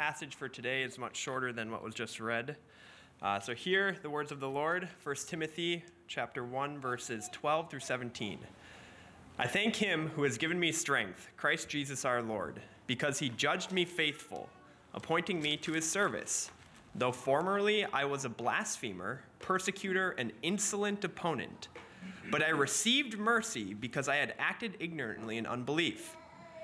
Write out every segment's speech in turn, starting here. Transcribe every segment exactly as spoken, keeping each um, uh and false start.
passage for today is much shorter than what was just read. Uh, so hear the words of the Lord, First Timothy chapter one, verses twelve through seventeen. I thank him who has given me strength, Christ Jesus our Lord, because he judged me faithful, appointing me to his service. Though formerly I was a blasphemer, persecutor, and insolent opponent, but I received mercy because I had acted ignorantly in unbelief.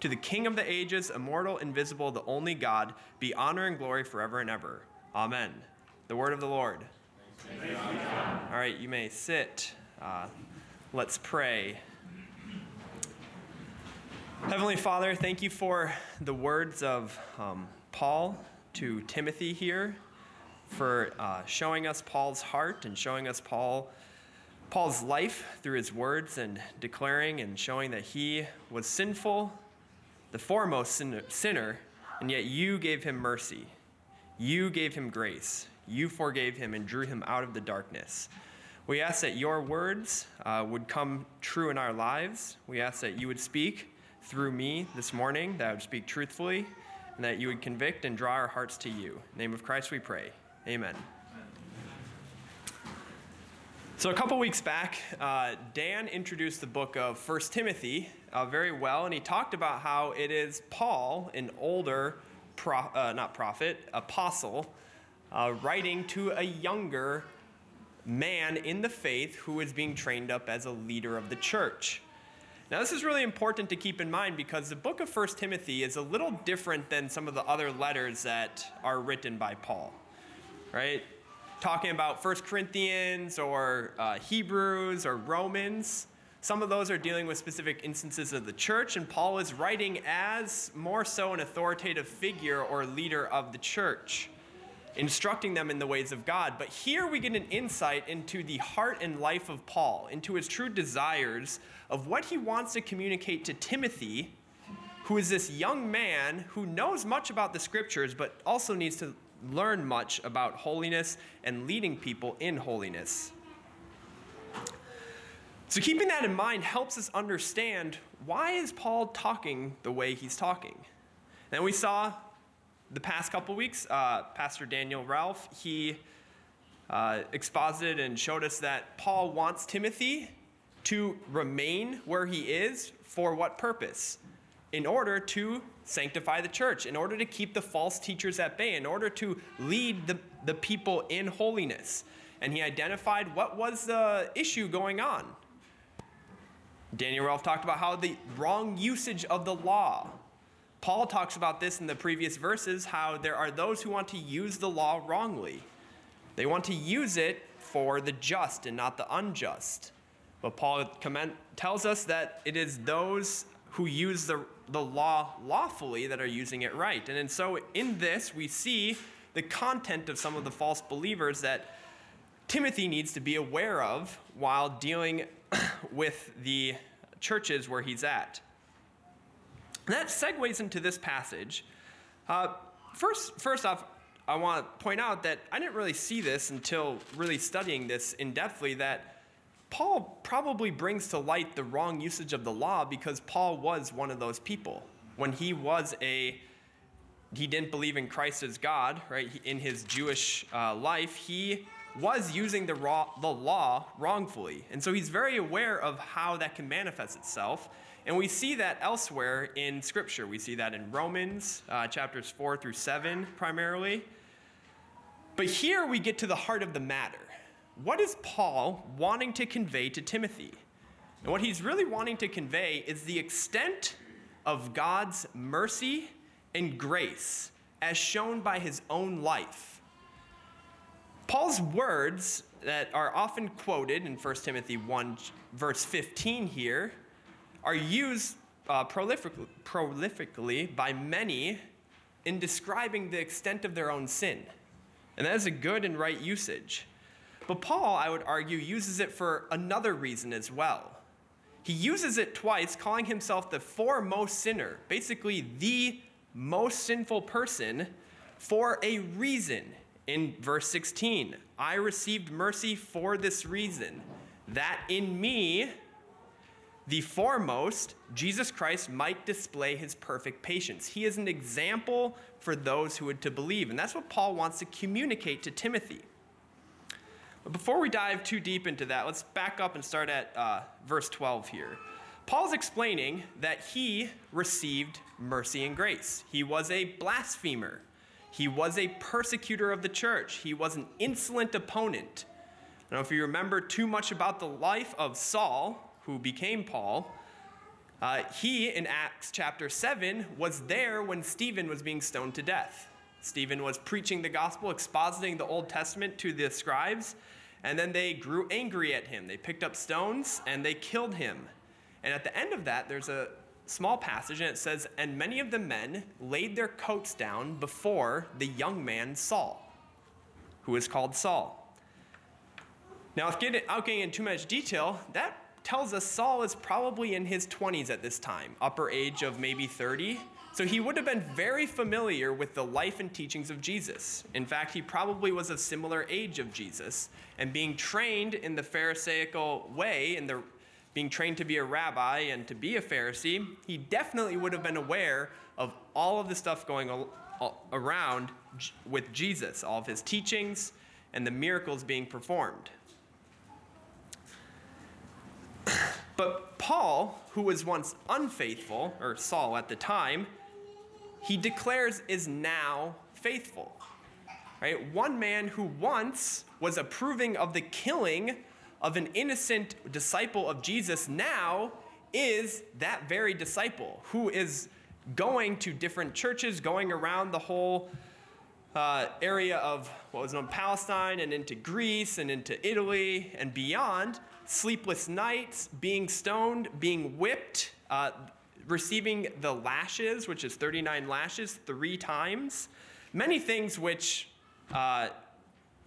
To the King of the ages, immortal, invisible, the only God, be honor and glory forever and ever. Amen. The word of the Lord. Thanks. Thanks. All right, you may sit. Uh, let's pray. Heavenly Father, thank you for the words of um, Paul to Timothy here, for uh, showing us Paul's heart and showing us Paul, Paul's life through his words, and declaring and showing that he was sinful, the foremost sin- sinner, and yet you gave him mercy. You gave him grace. You forgave him and drew him out of the darkness. We ask that your words uh, would come true in our lives. We ask that you would speak through me this morning, that I would speak truthfully, and that you would convict and draw our hearts to you. In the name of Christ we pray. Amen. So a couple weeks back, uh, Dan introduced the book of First Timothy uh, very well, and he talked about how it is Paul, an older, pro- uh, not prophet, apostle, uh, writing to a younger man in the faith who is being trained up as a leader of the church. Now, this is really important to keep in mind because the book of First Timothy is a little different than some of the other letters that are written by Paul. Right? Talking about First Corinthians or uh, Hebrews or Romans. Some of those are dealing with specific instances of the church, and Paul is writing as more so an authoritative figure or leader of the church, instructing them in the ways of God. But here we get an insight into the heart and life of Paul, into his true desires of what he wants to communicate to Timothy, who is this young man who knows much about the scriptures, but also needs to learn much about holiness and leading people in holiness. So keeping that in mind helps us understand, why is Paul talking the way he's talking? And we saw the past couple weeks, uh, Pastor Daniel Ralph, he uh, exposited and showed us that Paul wants Timothy to remain where he is for what purpose? In order to sanctify the church, in order to keep the false teachers at bay, in order to lead the, the people in holiness. And he identified what was the issue going on. Daniel Ralph talked about how the wrong usage of the law. Paul talks about this in the previous verses, how there are those who want to use the law wrongly. They want to use it for the just and not the unjust. But Paul comment, tells us that it is those who use the the law lawfully that are using it right. And, and so in this, we see the content of some of the false believers that Timothy needs to be aware of while dealing with the churches where he's at. And that segues into this passage. Uh, first, first off, I want to point out that I didn't really see this until really studying this in-depthly, that Paul probably brings to light the wrong usage of the law because Paul was one of those people. When he was a, he didn't believe in Christ as God, right? In his Jewish uh, life, he was using the, raw, the law wrongfully. And so he's very aware of how that can manifest itself. And we see that elsewhere in Scripture. We see that in Romans, uh, chapters four through seven primarily. But here we get to the heart of the matter. What is Paul wanting to convey to Timothy? And what he's really wanting to convey is the extent of God's mercy and grace as shown by his own life. Paul's words that are often quoted in First Timothy one, verse fifteen here, are used uh, prolifically, prolifically by many in describing the extent of their own sin. And that is a good and right usage. But Paul, I would argue, uses it for another reason as well. He uses it twice, calling himself the foremost sinner, basically the most sinful person, for a reason. In verse sixteen, I received mercy for this reason, that in me, the foremost, Jesus Christ, might display his perfect patience. He is an example for those who would to believe. And that's what Paul wants to communicate to Timothy. But before we dive too deep into that, let's back up and start at uh, verse twelve here. Paul's explaining that he received mercy and grace. He was a blasphemer. He was a persecutor of the church. He was an insolent opponent. I don't know if you remember too much about the life of Saul, who became Paul. Uh, he, in Acts chapter seven, was there when Stephen was being stoned to death. Stephen was preaching the gospel, expositing the Old Testament to the scribes, and then they grew angry at him. They picked up stones, and they killed him. And at the end of that, there's a small passage, and it says, and many of the men laid their coats down before the young man Saul, who is called Saul. Now, without getting into too much detail, that tells us Saul is probably in his twenties at this time, upper age of maybe thirty. So he would have been very familiar with the life and teachings of Jesus. In fact, he probably was a similar age of Jesus and being trained in the Pharisaical way, in the being trained to be a rabbi and to be a Pharisee, he definitely would have been aware of all of the stuff going around with Jesus, all of his teachings and the miracles being performed. But Paul, who was once unfaithful, or Saul at the time, he declares is now faithful. Right? One man who once was approving of the killing of an innocent disciple of Jesus now is that very disciple who is going to different churches, going around the whole uh, area of what was known Palestine and into Greece and into Italy and beyond, sleepless nights, being stoned, being whipped, uh, receiving the lashes, which is thirty-nine lashes, three times. Many things which, uh,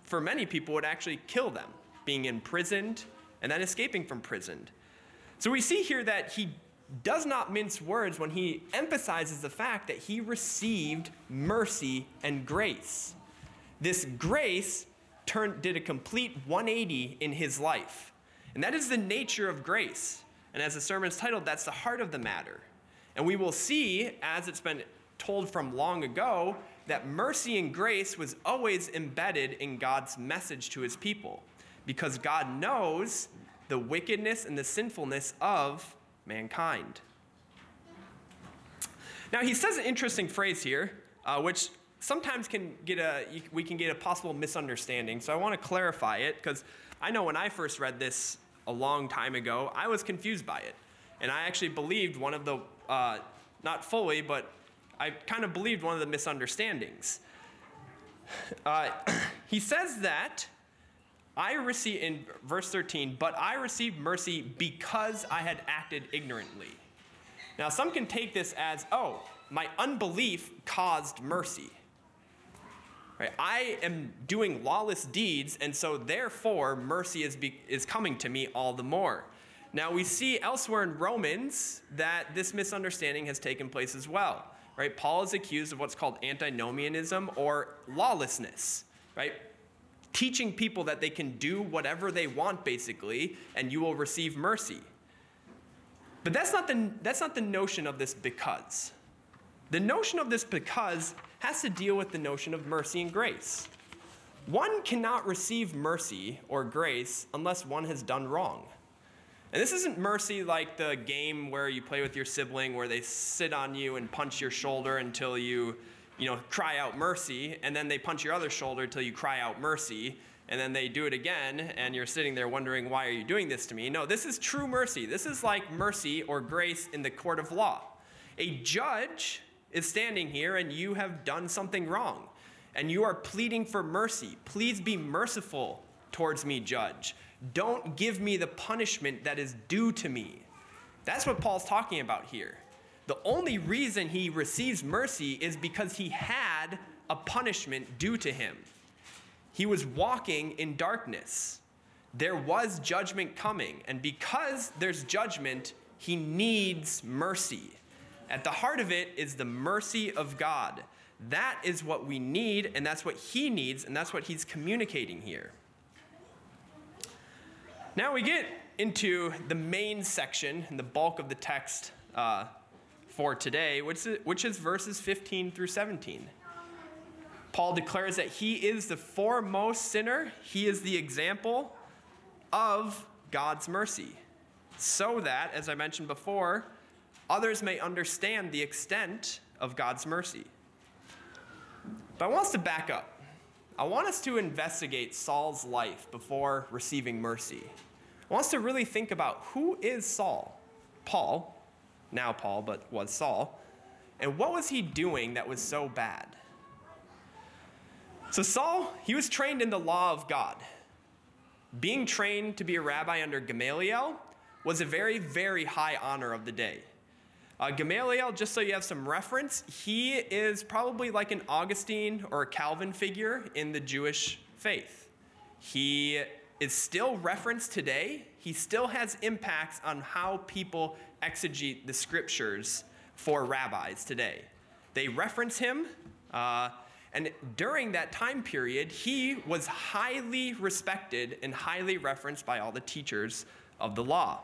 for many people, would actually kill them, being imprisoned and then escaping from prison. So we see here that he does not mince words when he emphasizes the fact that he received mercy and grace. This grace turned, did a complete one eighty in his life. And that is the nature of grace. And as the sermon is titled, that's the heart of the matter. And we will see, as it's been told from long ago, that mercy and grace was always embedded in God's message to his people, because God knows the wickedness and the sinfulness of mankind. Now, he says an interesting phrase here, uh, which sometimes can get a we can get a possible misunderstanding. So I want to clarify it, because I know when I first read this a long time ago, I was confused by it. And I actually believed one of the, uh, not fully, but I kind of believed one of the misunderstandings. Uh, he says that, I receive, in verse thirteen, but I received mercy because I had acted ignorantly. Now, some can take this as, oh, my unbelief caused mercy. Right? I am doing lawless deeds, and so therefore mercy is be, is coming to me all the more. Now, we see elsewhere in Romans that this misunderstanding has taken place as well. Right? Paul is accused of what's called antinomianism or lawlessness. Right? Teaching people that they can do whatever they want, basically, and you will receive mercy. But that's not the, that's not the notion of this because. The notion of this because has to deal with the notion of mercy and grace. One cannot receive mercy or grace unless one has done wrong. And this isn't mercy like the game where you play with your sibling where they sit on you and punch your shoulder until you... you know, cry out mercy, and then they punch your other shoulder till you cry out mercy, and then they do it again, and you're sitting there wondering, why are you doing this to me? No, this is true mercy. This is like mercy or grace in the court of law. A judge is standing here, and you have done something wrong, and you are pleading for mercy. Please be merciful towards me, judge. Don't give me the punishment that is due to me. That's what Paul's talking about here. The only reason he receives mercy is because he had a punishment due to him. He was walking in darkness. There was judgment coming, and because there's judgment, he needs mercy. At the heart of it is the mercy of God. That is what we need, and that's what he needs, and that's what he's communicating here. Now we get into the main section and the bulk of the text uh, for today, which is, which is verses fifteen through seventeen. Paul declares that he is the foremost sinner. He is the example of God's mercy, so that, as I mentioned before, others may understand the extent of God's mercy. But I want us to back up. I want us to investigate Saul's life before receiving mercy. I want us to really think about who is Saul, Paul, now Paul, but was Saul, and what was he doing that was so bad? So Saul, he was trained in the law of God. Being trained to be a rabbi under Gamaliel was a very, very high honor of the day. Uh, Gamaliel, just so you have some reference, he is probably like an Augustine or a Calvin figure in the Jewish faith. He is still referenced today. He still has impacts on how people exegete the scriptures for rabbis today. They reference him, uh, and during that time period, he was highly respected and highly referenced by all the teachers of the law.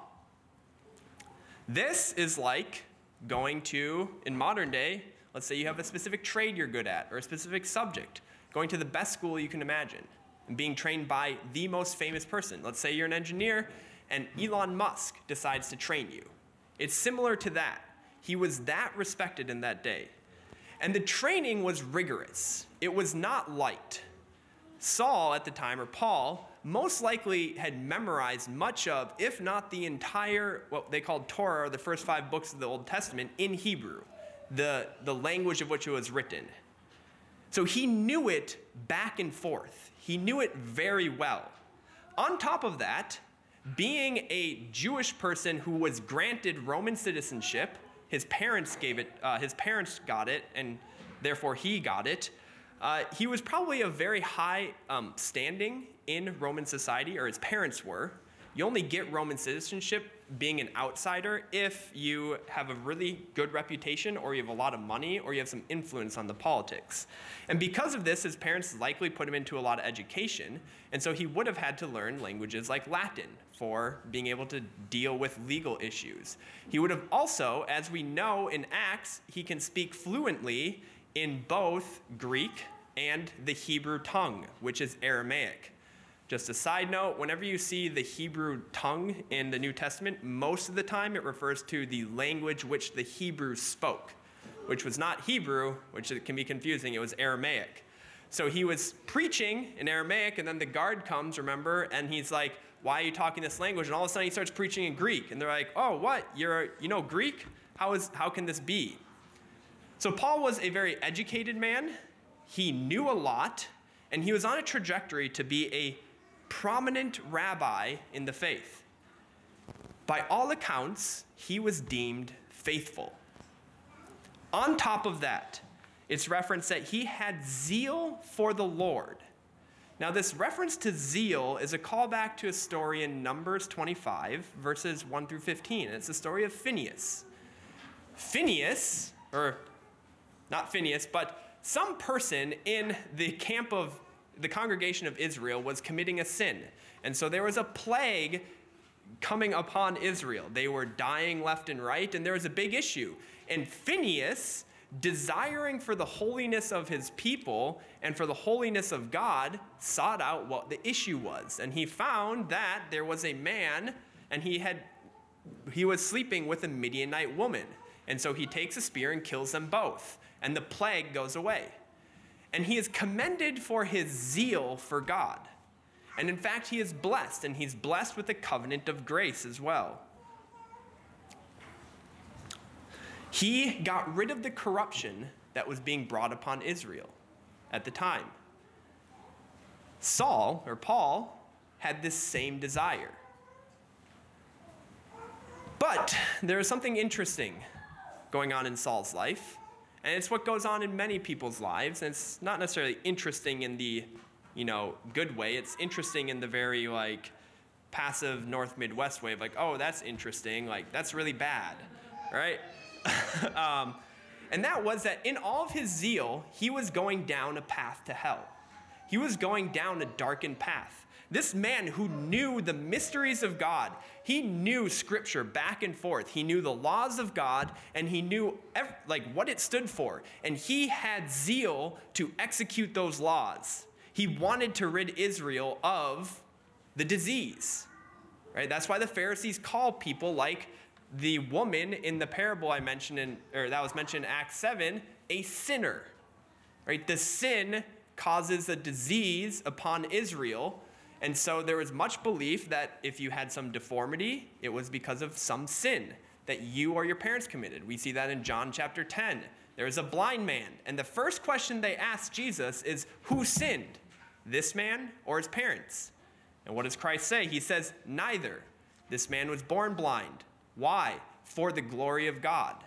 This is like going to, in modern day, let's say you have a specific trade you're good at or a specific subject, going to the best school you can imagine and being trained by the most famous person. Let's say you're an engineer and Elon Musk decides to train you. It's similar to that. He was that respected in that day. And the training was rigorous. It was not light. Saul at the time, or Paul, most likely had memorized much of, if not the entire, what they called Torah, or the first five books of the Old Testament, in Hebrew, the, the language of which it was written. So he knew it back and forth. He knew it very well. On top of that, being a Jewish person who was granted Roman citizenship, His parents gave it, uh, his parents got it, and therefore he got it. Uh, he was probably of very high um, standing in Roman society, or his parents were. You only get Roman citizenship being an outsider if you have a really good reputation, or you have a lot of money, or you have some influence on the politics. And because of this, his parents likely put him into a lot of education, and so he would have had to learn languages like Latin for being able to deal with legal issues. He would have also, as we know in Acts, he can speak fluently in both Greek and the Hebrew tongue, which is Aramaic. Just a side note, whenever you see the Hebrew tongue in the New Testament, most of the time it refers to the language which the Hebrews spoke, which was not Hebrew, which can be confusing, it was Aramaic. So he was preaching in Aramaic, and then the guard comes, remember, and he's like, why are you talking this language? And all of a sudden he starts preaching in Greek. And they're like, oh, what? You're, you know Greek? How is, how can this be? So Paul was a very educated man. He knew a lot. And he was on a trajectory to be a prominent rabbi in the faith. By all accounts, he was deemed faithful. On top of that, it's referenced that he had zeal for the Lord. Now, this reference to zeal is a callback to a story in Numbers twenty-five, verses one through fifteen. And it's the story of Phinehas. Phinehas, or not Phinehas, but some person in the camp of the congregation of Israel was committing a sin. And so there was a plague coming upon Israel. They were dying left and right, and there was a big issue. And Phinehas, desiring for the holiness of his people and for the holiness of God, sought out what the issue was. And he found that there was a man, and he had he was sleeping with a Midianite woman. And so he takes a spear and kills them both. And the plague goes away. And he is commended for his zeal for God. And in fact, he is blessed, and he's blessed with a covenant of grace as well. He got rid of the corruption that was being brought upon Israel at the time. Saul, or Paul, had this same desire. But there is something interesting going on in Saul's life, and it's what goes on in many people's lives, and it's not necessarily interesting in the you know, good way. It's interesting in the very, like, passive North Midwest way of, like, oh, that's interesting. Like, that's really bad, right? um, and that was that in all of his zeal, he was going down a path to hell. He was going down a darkened path. This man who knew the mysteries of God, he knew Scripture back and forth. He knew the laws of God, and he knew every, like what it stood for. And he had zeal to execute those laws. He wanted to rid Israel of the disease. Right? That's why the Pharisees call people like the woman in the parable I mentioned in, or that was mentioned in Acts seven, a sinner. Right? The sin causes a disease upon Israel. And so there was much belief that if you had some deformity, it was because of some sin that you or your parents committed. We see that in John chapter ten. There is a blind man. And the first question they asked Jesus is, who sinned, this man or his parents? And what does Christ say? He says, neither. This man was born blind. Why? For the glory of God.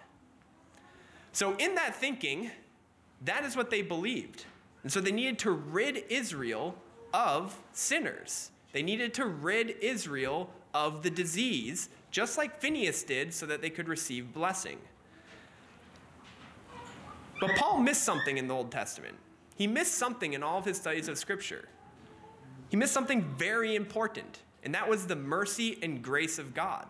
So in that thinking, that is what they believed. And so they needed to rid Israel of sinners. They needed to rid Israel of the disease, just like Phinehas did, so that they could receive blessing. But Paul missed something in the Old Testament. He missed something in all of his studies of Scripture. He missed something very important, and that was the mercy and grace of God.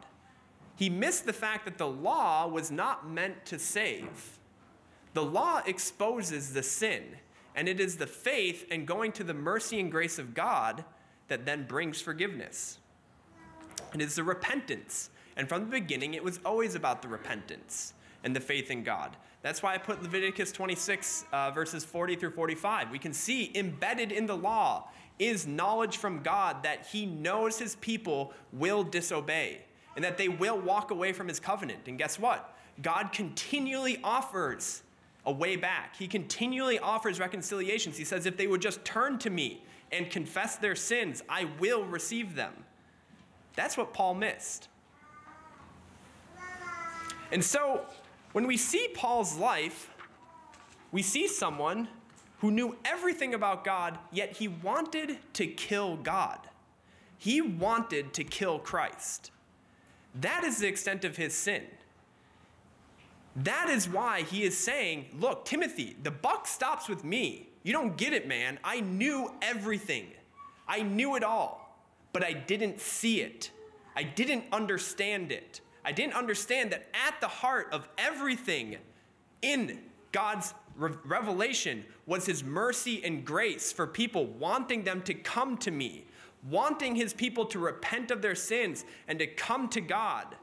He missed the fact that the law was not meant to save. The law exposes the sin, and it is the faith and going to the mercy and grace of God that then brings forgiveness. It is the repentance. And from the beginning, it was always about the repentance and the faith in God. That's why I put Leviticus twenty-six, uh, verses forty through forty-five. We can see embedded in the law is knowledge from God that he knows his people will disobey and that they will walk away from his covenant. And guess what? God continually offers a way back. He continually offers reconciliations. He says, if they would just turn to me and confess their sins, I will receive them. That's what Paul missed. And so when we see Paul's life, we see someone who knew everything about God, yet he wanted to kill God. He wanted to kill Christ. That is the extent of his sin. That is why he is saying, look, Timothy, the buck stops with me. You don't get it, man. I knew everything. I knew it all, but I didn't see it. I didn't understand it. I didn't understand that at the heart of everything in God's re- revelation was his mercy and grace for people, wanting them to come to me, wanting his people to repent of their sins and to come to God.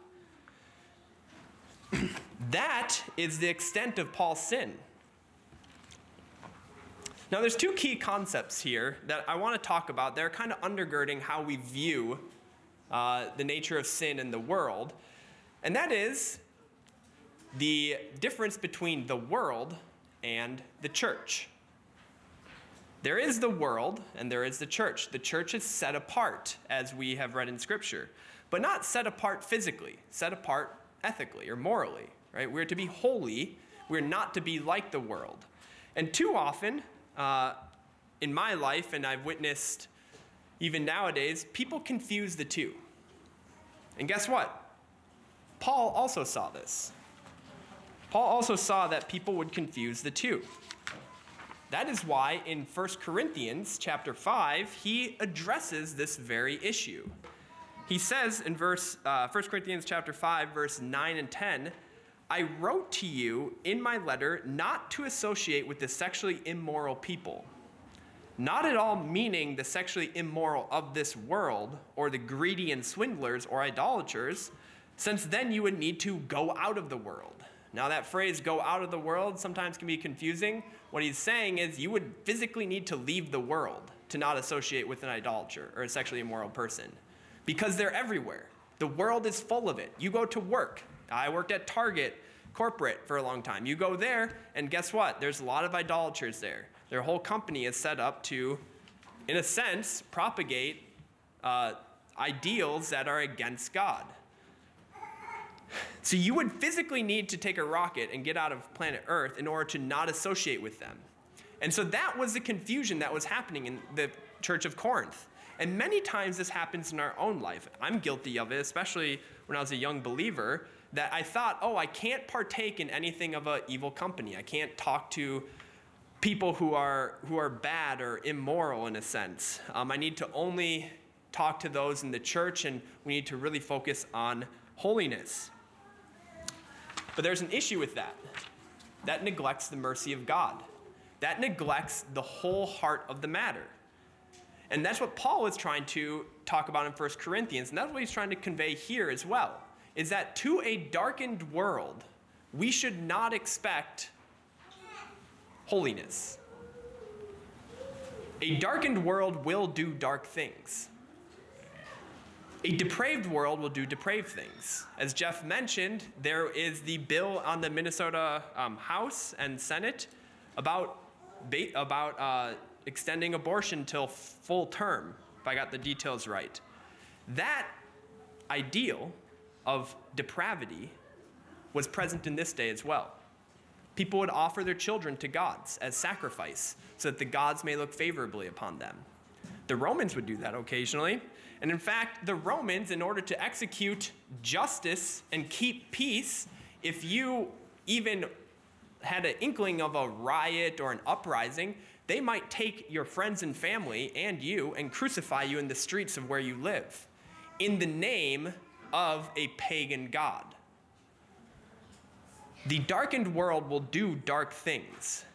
That is the extent of Paul's sin. Now, there's two key concepts here that I want to talk about. They're kind of undergirding how we view uh, the nature of sin in the world. And that is the difference between the world and the church. There is the world and there is the church. The church is set apart, as we have read in Scripture, but not set apart physically, set apart ethically or morally, right? We're to be holy. We're not to be like the world. And too often uh, in my life, and I've witnessed even nowadays, people confuse the two. And guess what? Paul also saw this. Paul also saw that people would confuse the two. That is why in First Corinthians chapter five, he addresses this very issue. He says in verse uh, First Corinthians chapter five, verse nine and ten, I wrote to you in my letter not to associate with the sexually immoral people, not at all meaning the sexually immoral of this world or the greedy and swindlers or idolaters, since then you would need to go out of the world. Now that phrase, go out of the world, sometimes can be confusing. What he's saying is you would physically need to leave the world to not associate with an idolater or a sexually immoral person. Because they're everywhere. The world is full of it. You go to work. I worked at Target corporate for a long time. You go there, and guess what? There's a lot of idolaters there. Their whole company is set up to, in a sense, propagate uh, ideals that are against God. So you would physically need to take a rocket and get out of planet Earth in order to not associate with them. And so that was the confusion that was happening in the church of Corinth. And many times this happens in our own life. I'm guilty of it, especially when I was a young believer, that I thought, oh, I can't partake in anything of an evil company. I can't talk to people who are who are bad or immoral in a sense. Um, I need to only talk to those in the church, and we need to really focus on holiness. But there's an issue with that. That neglects the mercy of God. That neglects the whole heart of the matter. And that's what Paul is trying to talk about in First Corinthians, and that's what he's trying to convey here as well, is that to a darkened world, we should not expect holiness. A darkened world will do dark things. A depraved world will do depraved things. As Jeff mentioned, there is the bill on the Minnesota um, House and Senate about about uh, extending abortion till full term, if I got the details right. That ideal of depravity was present in this day as well. People would offer their children to gods as sacrifice so that the gods may look favorably upon them. The Romans would do that occasionally. And in fact, the Romans, in order to execute justice and keep peace, if you even had an inkling of a riot or an uprising, they might take your friends and family and you and crucify you in the streets of where you live in the name of a pagan god. The darkened world will do dark things,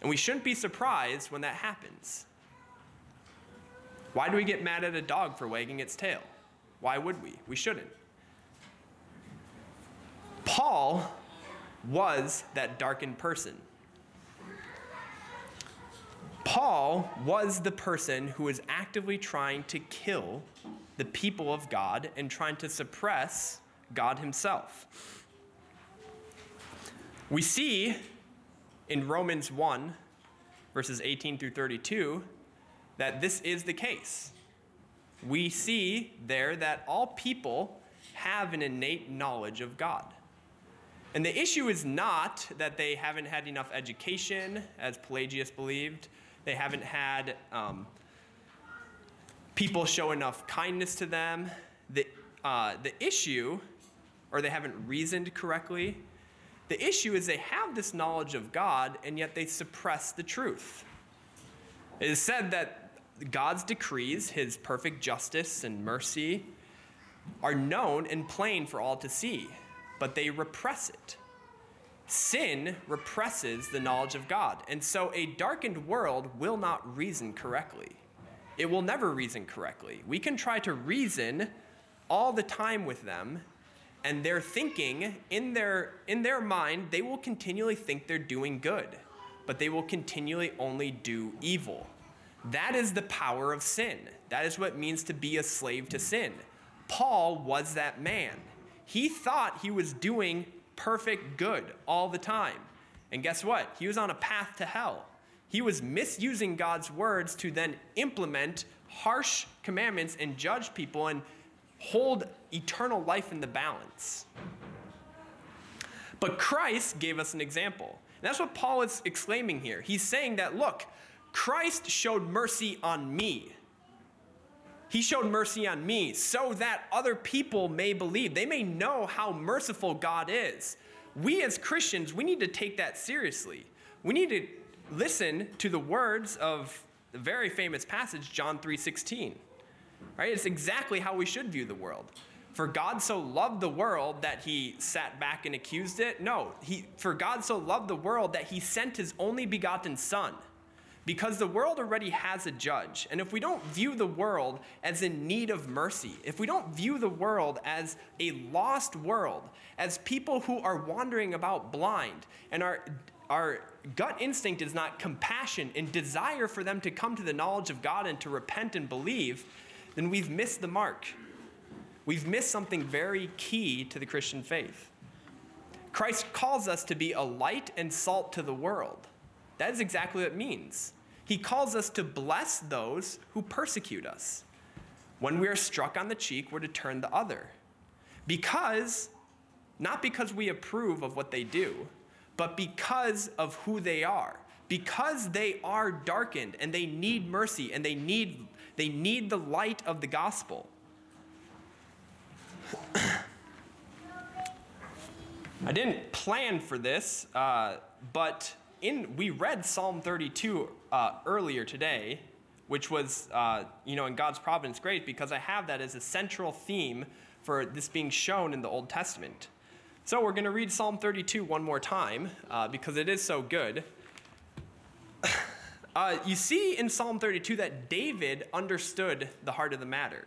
and we shouldn't be surprised when that happens. Why do we get mad at a dog for wagging its tail? Why would we? We shouldn't. Paul was that darkened person. Paul was the person who was actively trying to kill the people of God and trying to suppress God himself. We see in Romans one, verses eighteen through thirty-two, that this is the case. We see there that all people have an innate knowledge of God. And the issue is not that they haven't had enough education, as Pelagius believed. They haven't had um, people show enough kindness to them. The, uh, the issue, or they haven't reasoned correctly. The issue is they have this knowledge of God, and yet they suppress the truth. It is said that God's decrees, his perfect justice and mercy, are known and plain for all to see, but they repress it. Sin represses the knowledge of God, and so a darkened world will not reason correctly. It will never reason correctly. We can try to reason all the time with them, and their thinking, in their, in their mind, they will continually think they're doing good, but they will continually only do evil. That is the power of sin. That is what it means to be a slave to sin. Paul was that man. He thought he was doing perfect good all the time. And guess what? He was on a path to hell. He was misusing God's words to then implement harsh commandments and judge people and hold eternal life in the balance. But Christ gave us an example. And that's what Paul is exclaiming here. He's saying that, look, Christ showed mercy on me. He showed mercy on me so that other people may believe. They may know how merciful God is. We as Christians, we need to take that seriously. We need to listen to the words of the very famous passage, John three sixteen. Right? It's exactly how we should view the world. For God so loved the world that he sat back and accused it? No. He, for God so loved the world that he sent his only begotten Son. Because the world already has a judge. And if we don't view the world as in need of mercy, if we don't view the world as a lost world, as people who are wandering about blind, and our, our gut instinct is not compassion and desire for them to come to the knowledge of God and to repent and believe, then we've missed the mark. We've missed something very key to the Christian faith. Christ calls us to be a light and salt to the world. That is exactly what it means. He calls us to bless those who persecute us. When we are struck on the cheek, we're to turn the other. Because, not because we approve of what they do, but because of who they are. because they are darkened and they need mercy and they need they need the light of the gospel. I didn't plan for this, uh, but in we read Psalm thirty-two uh, earlier today, which was, uh, you know, in God's providence, great, because I have that as a central theme for this being shown in the Old Testament. So we're going to read Psalm thirty-two one more time uh, because it is so good. uh, you see in Psalm thirty-two that David understood the heart of the matter.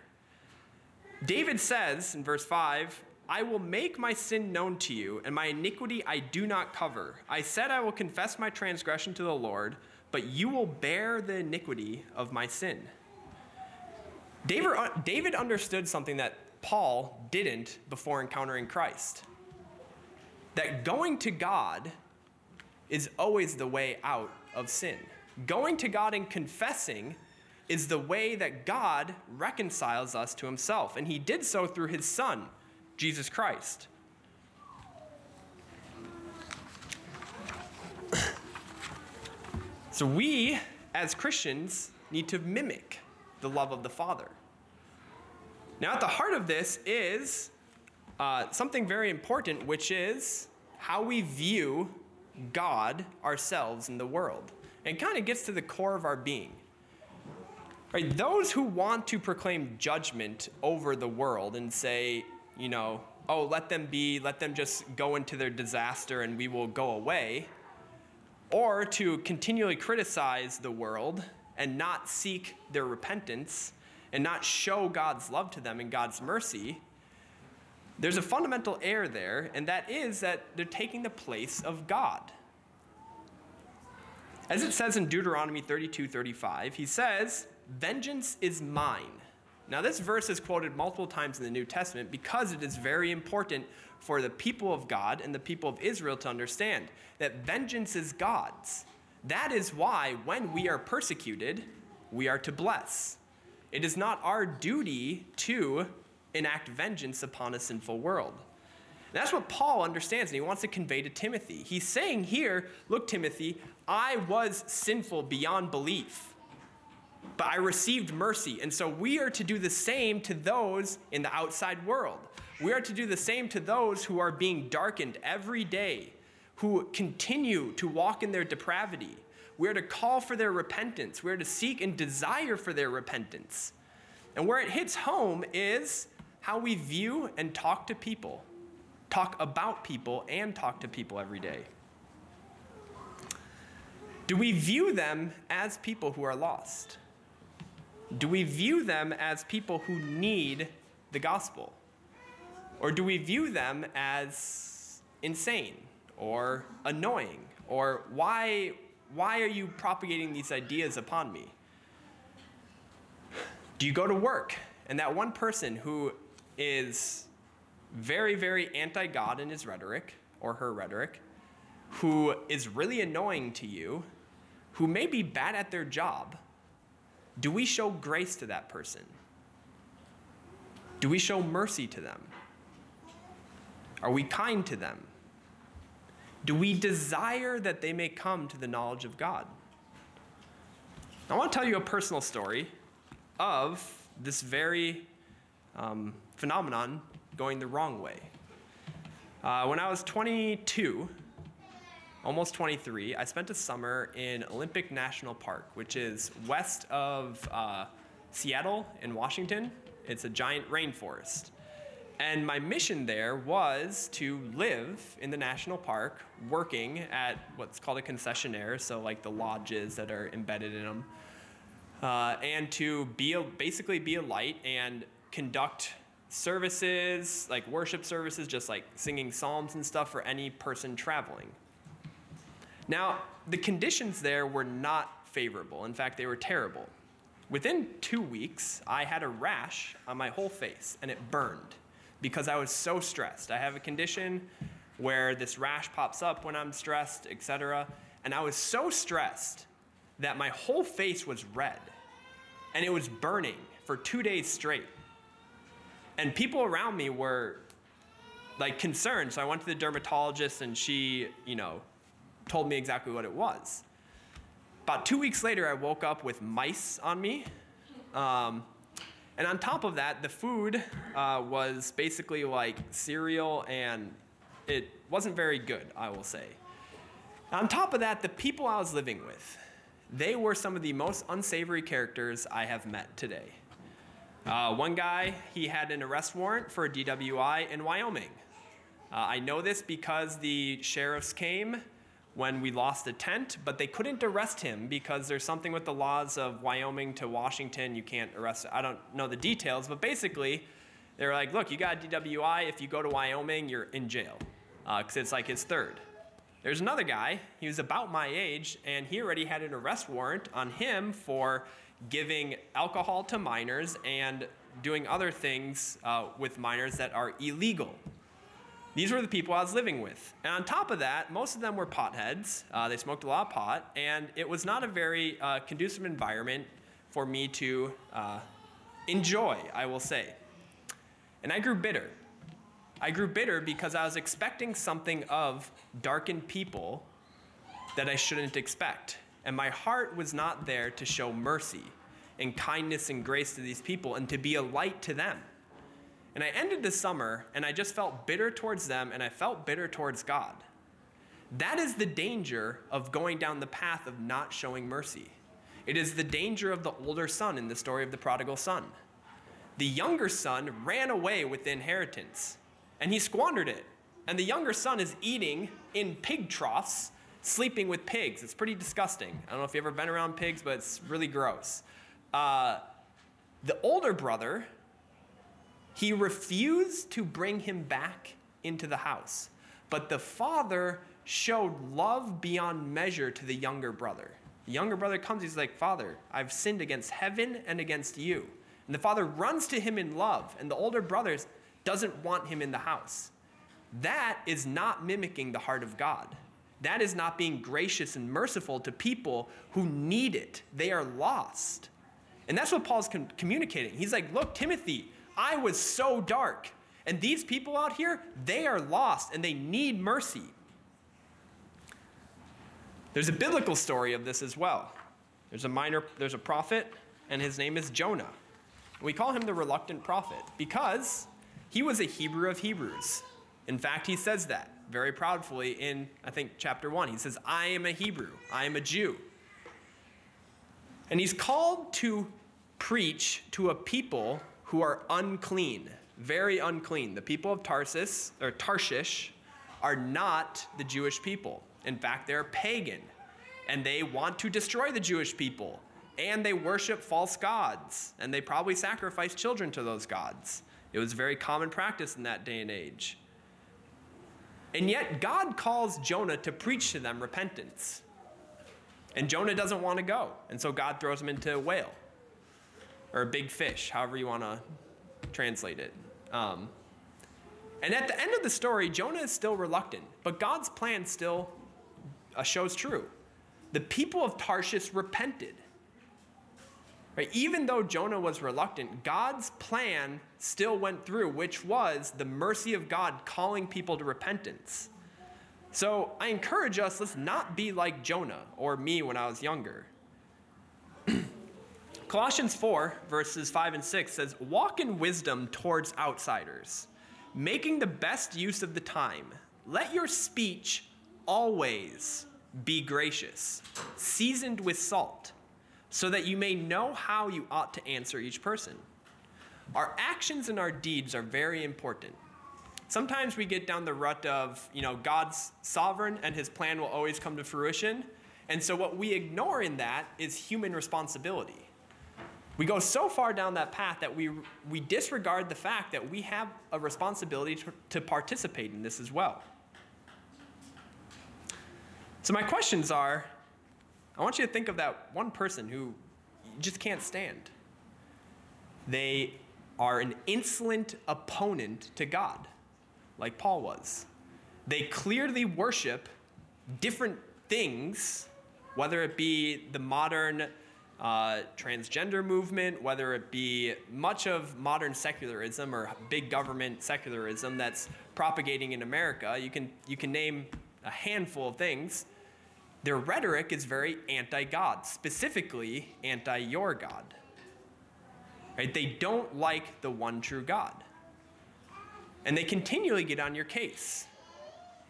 David says in verse five, I will make my sin known to you, and my iniquity I do not cover. I said I will confess my transgression to the Lord, but you will bear the iniquity of my sin. David, David understood something that Paul didn't before encountering Christ. That going to God is always the way out of sin. Going to God and confessing is the way that God reconciles us to himself, and he did so through his Son, Jesus Christ. So we, as Christians, need to mimic the love of the Father. Now, at the heart of this is uh, something very important, which is how we view God, ourselves, and the world. And kind of gets to the core of our being. Right? Those who want to proclaim judgment over the world and say, you know, oh, let them be, let them just go into their disaster and we will go away, or to continually criticize the world and not seek their repentance and not show God's love to them and God's mercy, there's a fundamental error there, and that is that they're taking the place of God. As it says in Deuteronomy thirty-two thirty-five, he says, vengeance is mine. Now, this verse is quoted multiple times in the New Testament because it is very important for the people of God and the people of Israel to understand that vengeance is God's. That is why when we are persecuted, we are to bless. It is not our duty to enact vengeance upon a sinful world. And that's what Paul understands, and he wants to convey to Timothy. He's saying here, look, Timothy, I was sinful beyond belief, but I received mercy. And so we are to do the same to those in the outside world. We are to do the same to those who are being darkened every day, who continue to walk in their depravity. We are to call for their repentance. We are to seek and desire for their repentance. And where it hits home is how we view and talk to people, talk about people, and talk to people every day. Do we view them as people who are lost? Do we view them as people who need the gospel? Or do we view them as insane or annoying? Or why, why are you propagating these ideas upon me? Do you go to work and that one person who is very, very anti-God in his rhetoric or her rhetoric, who is really annoying to you, who may be bad at their job, do we show grace to that person? Do we show mercy to them? Are we kind to them? Do we desire that they may come to the knowledge of God? I want to tell you a personal story of this very um, phenomenon going the wrong way. Uh, when I was twenty-two, almost twenty-three, I spent a summer in Olympic National Park, which is west of uh, Seattle in Washington. It's a giant rainforest. And my mission there was to live in the national park, working at what's called a concessionaire, so like the lodges that are embedded in them, uh, and to be a, basically be a light and conduct services, like worship services, just like singing psalms and stuff for any person traveling. Now, the conditions there were not favorable. In fact, they were terrible. Within two weeks, I had a rash on my whole face, and it burned because I was so stressed. I have a condition where this rash pops up when I'm stressed, et cetera. And I was so stressed that my whole face was red, and it was burning for two days straight. And people around me were, like, concerned. So I went to the dermatologist, and she, you know, told me exactly what it was. About two weeks later, I woke up with mice on me. Um, and on top of that, the food uh, was basically like cereal, and it wasn't very good, I will say. On top of that, the people I was living with, they were some of the most unsavory characters I have met today. Uh, one guy, he had an arrest warrant for a D W I in Wyoming. Uh, I know this because the sheriffs came when we lost a tent, but they couldn't arrest him because there's something with the laws of Wyoming to Washington, you can't arrest, I don't know the details, but basically they were like, look, you got a D W I, if you go to Wyoming, you're in jail, because uh, it's like his third. There's another guy, he was about my age, and he already had an arrest warrant on him for giving alcohol to minors and doing other things uh, with minors that are illegal. These were the people I was living with. And on top of that, most of them were potheads. Uh, they smoked a lot of pot, and it was not a very uh, conducive environment for me to uh, enjoy, I will say. And I grew bitter. I grew bitter because I was expecting something of darkened people that I shouldn't expect. And my heart was not there to show mercy and kindness and grace to these people and to be a light to them. And I ended the summer, and I just felt bitter towards them, and I felt bitter towards God. That is the danger of going down the path of not showing mercy. It is the danger of the older son in the story of the prodigal son. The younger son ran away with the inheritance, and he squandered it. And the younger son is eating in pig troughs, sleeping with pigs. It's pretty disgusting. I don't know if you've ever been around pigs, but it's really gross. Uh, the older brother, he refused to bring him back into the house. But the father showed love beyond measure to the younger brother. The younger brother comes, he's like, Father, I've sinned against heaven and against you. And the father runs to him in love, and the older brother doesn't want him in the house. That is not mimicking the heart of God. That is not being gracious and merciful to people who need it. They are lost. And that's what Paul's com- communicating. He's like, look, Timothy, I was so dark. And these people out here, they are lost and they need mercy. There's a biblical story of this as well. There's a minor, there's a prophet, and his name is Jonah. We call him the reluctant prophet because he was a Hebrew of Hebrews. In fact, he says that very proudly in, I think, chapter one. He says, I am a Hebrew. I am a Jew. And he's called to preach to a people who are unclean, very unclean. The people of Tarsus, or Tarshish, are not the Jewish people. In fact, they're pagan, and they want to destroy the Jewish people, and they worship false gods, and they probably sacrifice children to those gods. It was very common practice in that day and age. And yet God calls Jonah to preach to them repentance. And Jonah doesn't want to go, and so God throws him into a whale. Or a big fish, however you want to translate it. Um, and at the end of the story, Jonah is still reluctant, but God's plan still uh, shows true. The people of Tarshish repented. Right? Even though Jonah was reluctant, God's plan still went through, which was the mercy of God calling people to repentance. So I encourage us, let's not be like Jonah or me when I was younger. Colossians four, verses five and six says, walk in wisdom towards outsiders, making the best use of the time. Let your speech always be gracious, seasoned with salt, so that you may know how you ought to answer each person. Our actions and our deeds are very important. Sometimes we get down the rut of, you know, God's sovereign and his plan will always come to fruition. And so what we ignore in that is human responsibility. We go so far down that path that we we disregard the fact that we have a responsibility to, to participate in this as well. So my questions are, I want you to think of that one person who you just can't stand. They are an insolent opponent to God, like Paul was. They clearly worship different things, whether it be the modern Uh, transgender movement, whether it be much of modern secularism or big government secularism that's propagating in America. You can you can name a handful of things. Their rhetoric is very anti-God, specifically anti-your God. Right? They don't like the one true God. And they continually get on your case.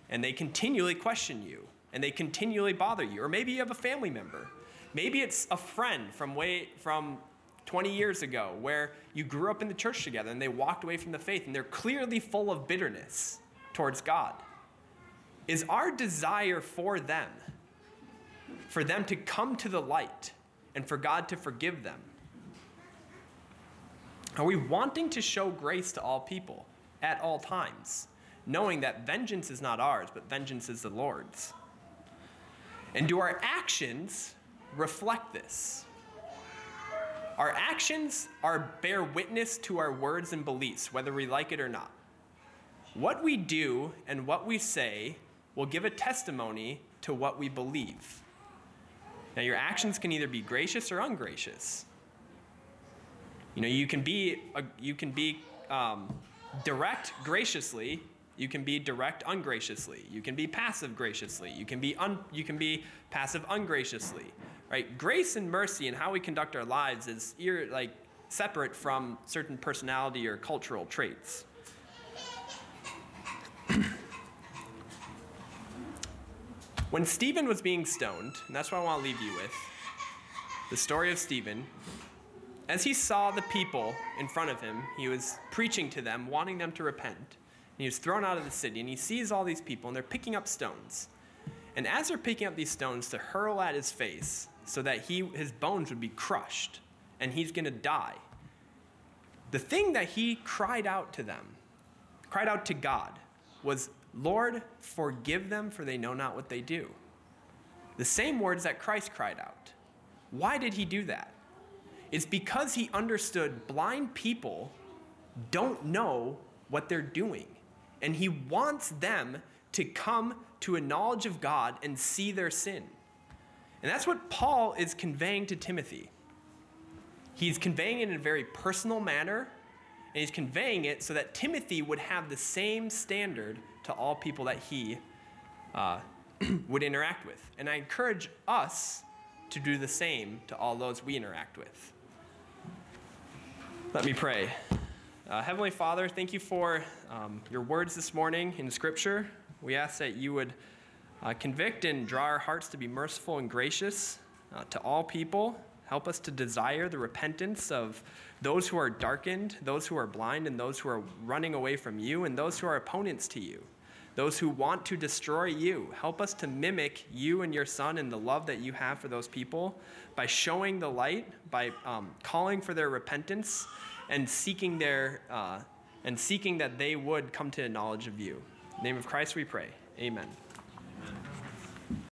And they continually question you. And they continually bother you. Or maybe you have a family member. Maybe it's a friend from way from twenty years ago where you grew up in the church together and they walked away from the faith and they're clearly full of bitterness towards God. Is our desire for them, for them to come to the light and for God to forgive them? Are we wanting to show grace to all people at all times, knowing that vengeance is not ours, but vengeance is the Lord's? And do our actions reflect this? Our actions are bear witness to our words and beliefs, whether we like it or not. What we do and what we say will give a testimony to what we believe. Now, your actions can either be gracious or ungracious. You know, you can be a, you can be um, direct graciously. You can be direct ungraciously. You can be passive graciously. You can be un, you can be passive ungraciously. Right? Grace and mercy and how we conduct our lives is ir- like separate from certain personality or cultural traits. When Stephen was being stoned, and that's what I want to leave you with, the story of Stephen, as he saw the people in front of him, he was preaching to them, wanting them to repent. And he was thrown out of the city, and he sees all these people, and they're picking up stones. And as they're picking up these stones to hurl at his face so that he his bones would be crushed and he's going to die, the thing that he cried out to them, cried out to God, was, "Lord, forgive them, for they know not what they do." The same words that Christ cried out. Why did he do that? It's because he understood blind people don't know what they're doing, and he wants them to come to a knowledge of God and see their sin. And that's what Paul is conveying to Timothy. He's conveying it in a very personal manner, and he's conveying it so that Timothy would have the same standard to all people that he uh, would interact with. And I encourage us to do the same to all those we interact with. Let me pray. Uh, Heavenly Father, thank you for um, your words this morning in Scripture. We ask that you would uh, convict and draw our hearts to be merciful and gracious uh, to all people. Help us to desire the repentance of those who are darkened, those who are blind, and those who are running away from you, and those who are opponents to you, those who want to destroy you. Help us to mimic you and your Son and the love that you have for those people by showing the light, by um, calling for their repentance, and seeking their uh, and seeking that they would come to a knowledge of you. In the name of Christ we pray. Amen.